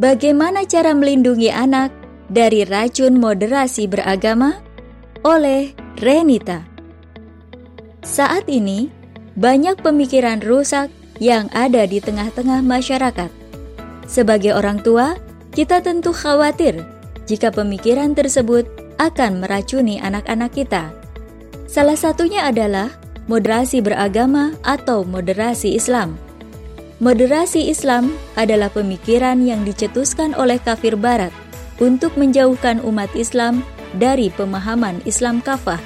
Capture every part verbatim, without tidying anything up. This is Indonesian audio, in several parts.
Bagaimana cara melindungi anak dari racun moderasi beragama? Oleh Renita. Saat ini, banyak pemikiran rusak yang ada di tengah-tengah masyarakat. Sebagai orang tua, kita tentu khawatir jika pemikiran tersebut akan meracuni anak-anak kita. Salah satunya adalah moderasi beragama atau moderasi Islam. Moderasi Islam adalah pemikiran yang dicetuskan oleh kafir barat untuk menjauhkan umat Islam dari pemahaman Islam kafah.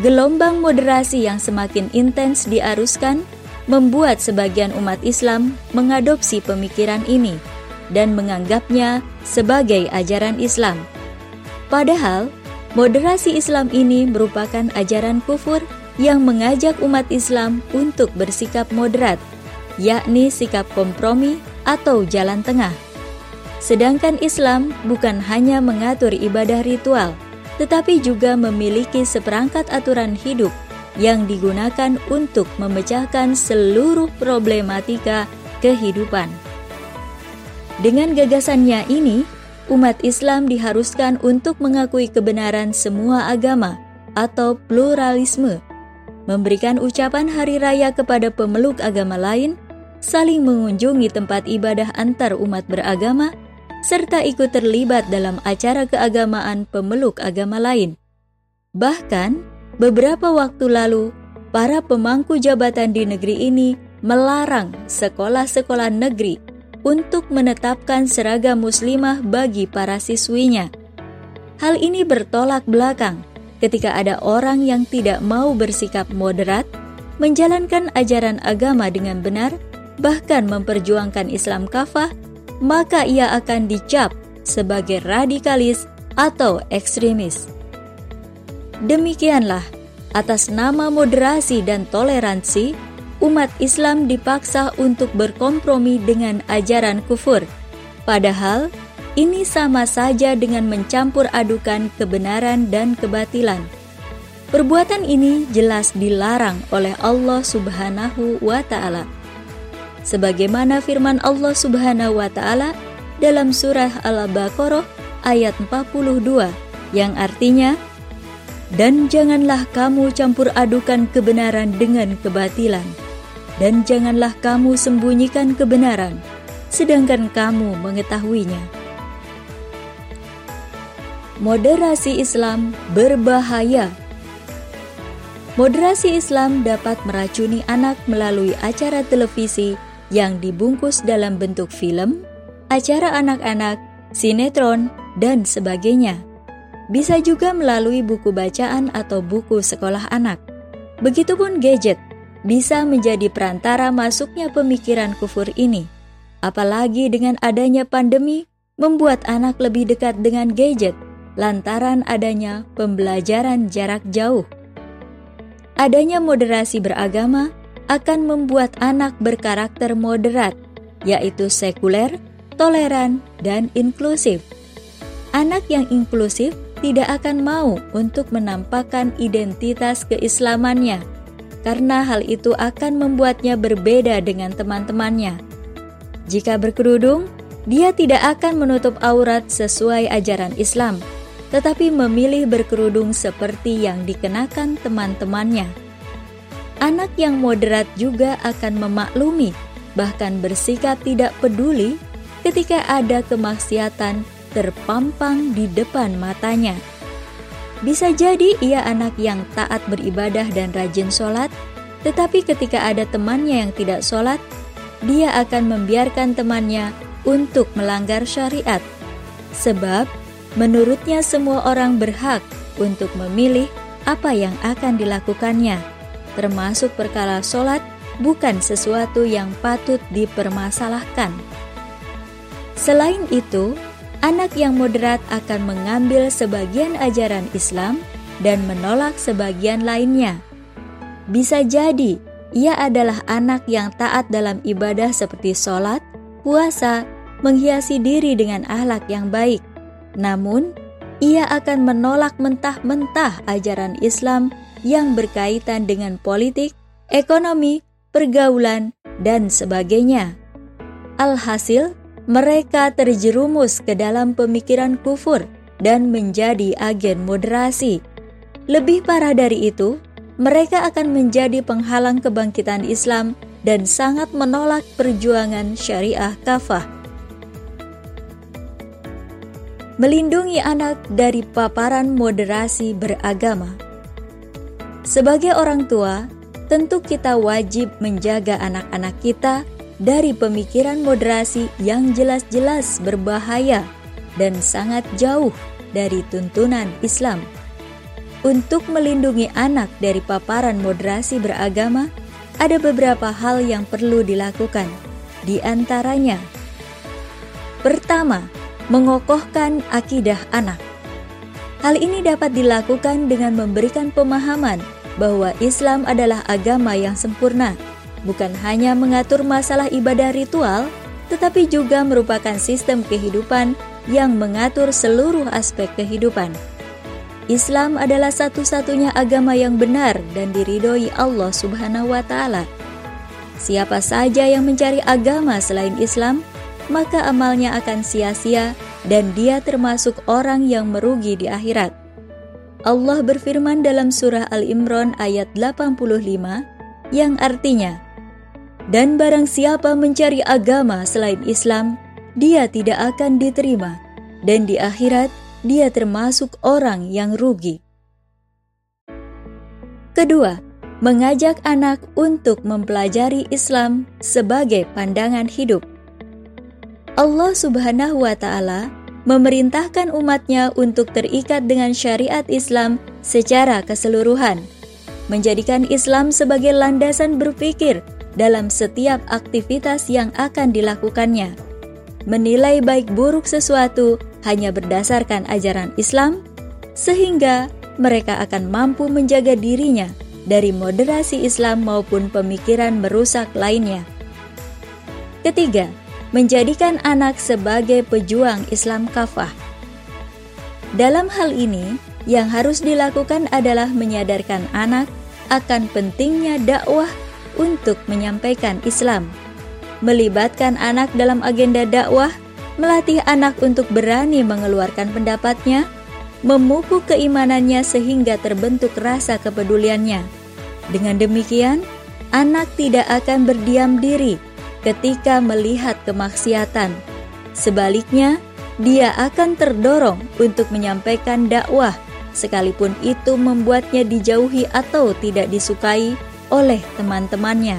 Gelombang moderasi yang semakin intens diaruskan membuat sebagian umat Islam mengadopsi pemikiran ini dan menganggapnya sebagai ajaran Islam. Padahal, moderasi Islam ini merupakan ajaran kufur yang mengajak umat Islam untuk bersikap moderat, yakni sikap kompromi atau jalan tengah. Sedangkan Islam bukan hanya mengatur ibadah ritual, tetapi juga memiliki seperangkat aturan hidup yang digunakan untuk memecahkan seluruh problematika kehidupan. Dengan gagasannya ini, umat Islam diharuskan untuk mengakui kebenaran semua agama atau pluralisme, memberikan ucapan hari raya kepada pemeluk agama lain, saling mengunjungi tempat ibadah antar umat beragama, serta ikut terlibat dalam acara keagamaan pemeluk agama lain. Bahkan, beberapa waktu lalu, para pemangku jabatan di negeri ini melarang sekolah-sekolah negeri untuk menetapkan seragam muslimah bagi para siswinya. Hal ini bertolak belakang ketika ada orang yang tidak mau bersikap moderat, menjalankan ajaran agama dengan benar, bahkan memperjuangkan Islam kafah, maka ia akan dicap sebagai radikalis atau ekstremis. Demikianlah, atas nama moderasi dan toleransi, umat Islam dipaksa untuk berkompromi dengan ajaran kufur. Padahal, ini sama saja dengan mencampur adukan kebenaran dan kebatilan. Perbuatan ini jelas dilarang oleh Allah Subhanahu wa Ta'ala. Sebagaimana firman Allah Subhanahu wa Ta'ala dalam surah Al-Baqarah ayat empat puluh dua yang artinya, "Dan janganlah kamu campur adukan kebenaran dengan kebatilan, dan janganlah kamu sembunyikan kebenaran, sedangkan kamu mengetahuinya." Moderasi Islam berbahaya. Moderasi Islam dapat meracuni anak melalui acara televisi yang dibungkus dalam bentuk film, acara anak-anak, sinetron, dan sebagainya. Bisa juga melalui buku bacaan atau buku sekolah anak. Begitupun gadget bisa menjadi perantara masuknya pemikiran kufur ini. Apalagi dengan adanya pandemi, membuat anak lebih dekat dengan gadget lantaran adanya pembelajaran jarak jauh. Adanya moderasi beragama akan membuat anak berkarakter moderat, yaitu sekuler, toleran, dan inklusif. Anak yang inklusif tidak akan mau untuk menampakkan identitas keislamannya, karena hal itu akan membuatnya berbeda dengan teman-temannya. Jika berkerudung, dia tidak akan menutup aurat sesuai ajaran Islam, tetapi memilih berkerudung seperti yang dikenakan teman-temannya. Anak yang moderat juga akan memaklumi, bahkan bersikap tidak peduli ketika ada kemaksiatan terpampang di depan matanya. Bisa jadi ia anak yang taat beribadah dan rajin sholat, tetapi ketika ada temannya yang tidak sholat, dia akan membiarkan temannya untuk melanggar syariat, sebab menurutnya semua orang berhak untuk memilih apa yang akan dilakukannya, termasuk perkara sholat bukan sesuatu yang patut dipermasalahkan. Selain itu, anak yang moderat akan mengambil sebagian ajaran Islam dan menolak sebagian lainnya. Bisa jadi, ia adalah anak yang taat dalam ibadah seperti sholat, puasa, menghiasi diri dengan akhlak yang baik. Namun, ia akan menolak mentah-mentah ajaran Islam yang berkaitan dengan politik, ekonomi, pergaulan, dan sebagainya. Alhasil, mereka terjerumus ke dalam pemikiran kufur dan menjadi agen moderasi. Lebih parah dari itu, mereka akan menjadi penghalang kebangkitan Islam dan sangat menolak perjuangan syariah kafah. Melindungi anak dari paparan moderasi beragama. Sebagai orang tua, tentu kita wajib menjaga anak-anak kita dari pemikiran moderasi yang jelas-jelas berbahaya dan sangat jauh dari tuntunan Islam. Untuk melindungi anak dari paparan moderasi beragama, ada beberapa hal yang perlu dilakukan. Di antaranya, pertama, mengokohkan akidah anak. Hal ini dapat dilakukan dengan memberikan pemahaman bahwa Islam adalah agama yang sempurna, bukan hanya mengatur masalah ibadah ritual, tetapi juga merupakan sistem kehidupan yang mengatur seluruh aspek kehidupan. Islam adalah satu-satunya agama yang benar dan diridhoi Allah Subhanahu wa Ta'ala. Siapa saja yang mencari agama selain Islam, maka amalnya akan sia-sia dan dia termasuk orang yang merugi di akhirat. Allah berfirman dalam surah Al-Imran ayat delapan puluh lima yang artinya, "Dan barang siapa mencari agama selain Islam, dia tidak akan diterima, dan di akhirat dia termasuk orang yang rugi." Kedua, mengajak anak untuk mempelajari Islam sebagai pandangan hidup. Allah Subhanahu wa Ta'ala memerintahkan umatnya untuk terikat dengan syariat Islam secara keseluruhan, menjadikan Islam sebagai landasan berpikir dalam setiap aktivitas yang akan dilakukannya. Menilai baik buruk sesuatu hanya berdasarkan ajaran Islam, sehingga mereka akan mampu menjaga dirinya dari moderasi Islam maupun pemikiran merusak lainnya. Ketiga, menjadikan anak sebagai pejuang Islam kafah. Dalam hal ini, yang harus dilakukan adalah menyadarkan anak akan pentingnya dakwah untuk menyampaikan Islam, melibatkan anak dalam agenda dakwah, melatih anak untuk berani mengeluarkan pendapatnya, memupuk keimanannya sehingga terbentuk rasa kepeduliannya. Dengan demikian, anak tidak akan berdiam diri ketika melihat kemaksiatan. Sebaliknya, dia akan terdorong untuk menyampaikan dakwah, sekalipun itu membuatnya dijauhi atau tidak disukai oleh teman-temannya.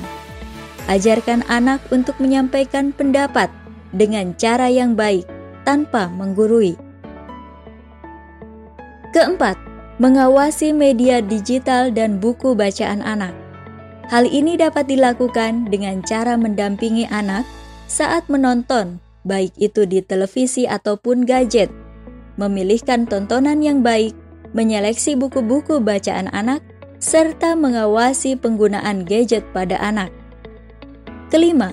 Ajarkan anak untuk menyampaikan pendapat dengan cara yang baik, tanpa menggurui. Keempat, mengawasi media digital dan buku bacaan anak. Hal ini dapat dilakukan dengan cara mendampingi anak saat menonton, baik itu di televisi ataupun gadget, memilihkan tontonan yang baik, menyeleksi buku-buku bacaan anak, serta mengawasi penggunaan gadget pada anak. Kelima,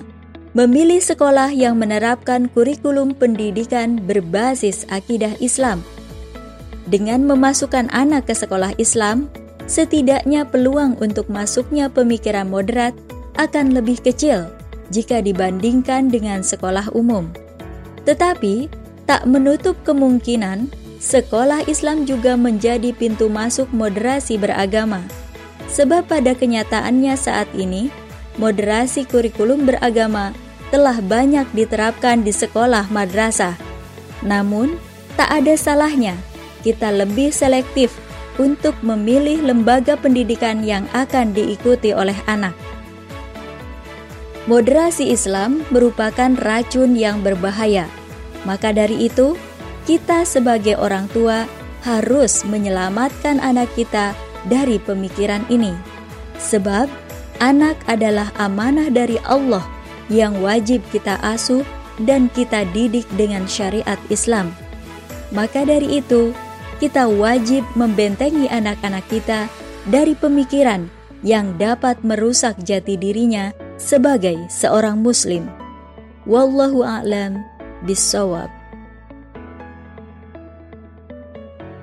memilih sekolah yang menerapkan kurikulum pendidikan berbasis akidah Islam. Dengan memasukkan anak ke sekolah Islam, setidaknya peluang untuk masuknya pemikiran moderat akan lebih kecil jika dibandingkan dengan sekolah umum. Tetapi, tak menutup kemungkinan sekolah Islam juga menjadi pintu masuk moderasi beragama. Sebab pada kenyataannya saat ini, moderasi kurikulum beragama telah banyak diterapkan di sekolah madrasah. Namun, tak ada salahnya kita lebih selektif untuk memilih lembaga pendidikan yang akan diikuti oleh anak. Moderasi Islam merupakan racun yang berbahaya. Maka dari itu, kita sebagai orang tua harus menyelamatkan anak kita dari pemikiran ini. Sebab, anak adalah amanah dari Allah yang wajib kita asuh dan kita didik dengan syariat Islam. Maka dari itu, kita wajib membentengi anak-anak kita dari pemikiran yang dapat merusak jati dirinya sebagai seorang muslim. Wallahu a'lam bissawab.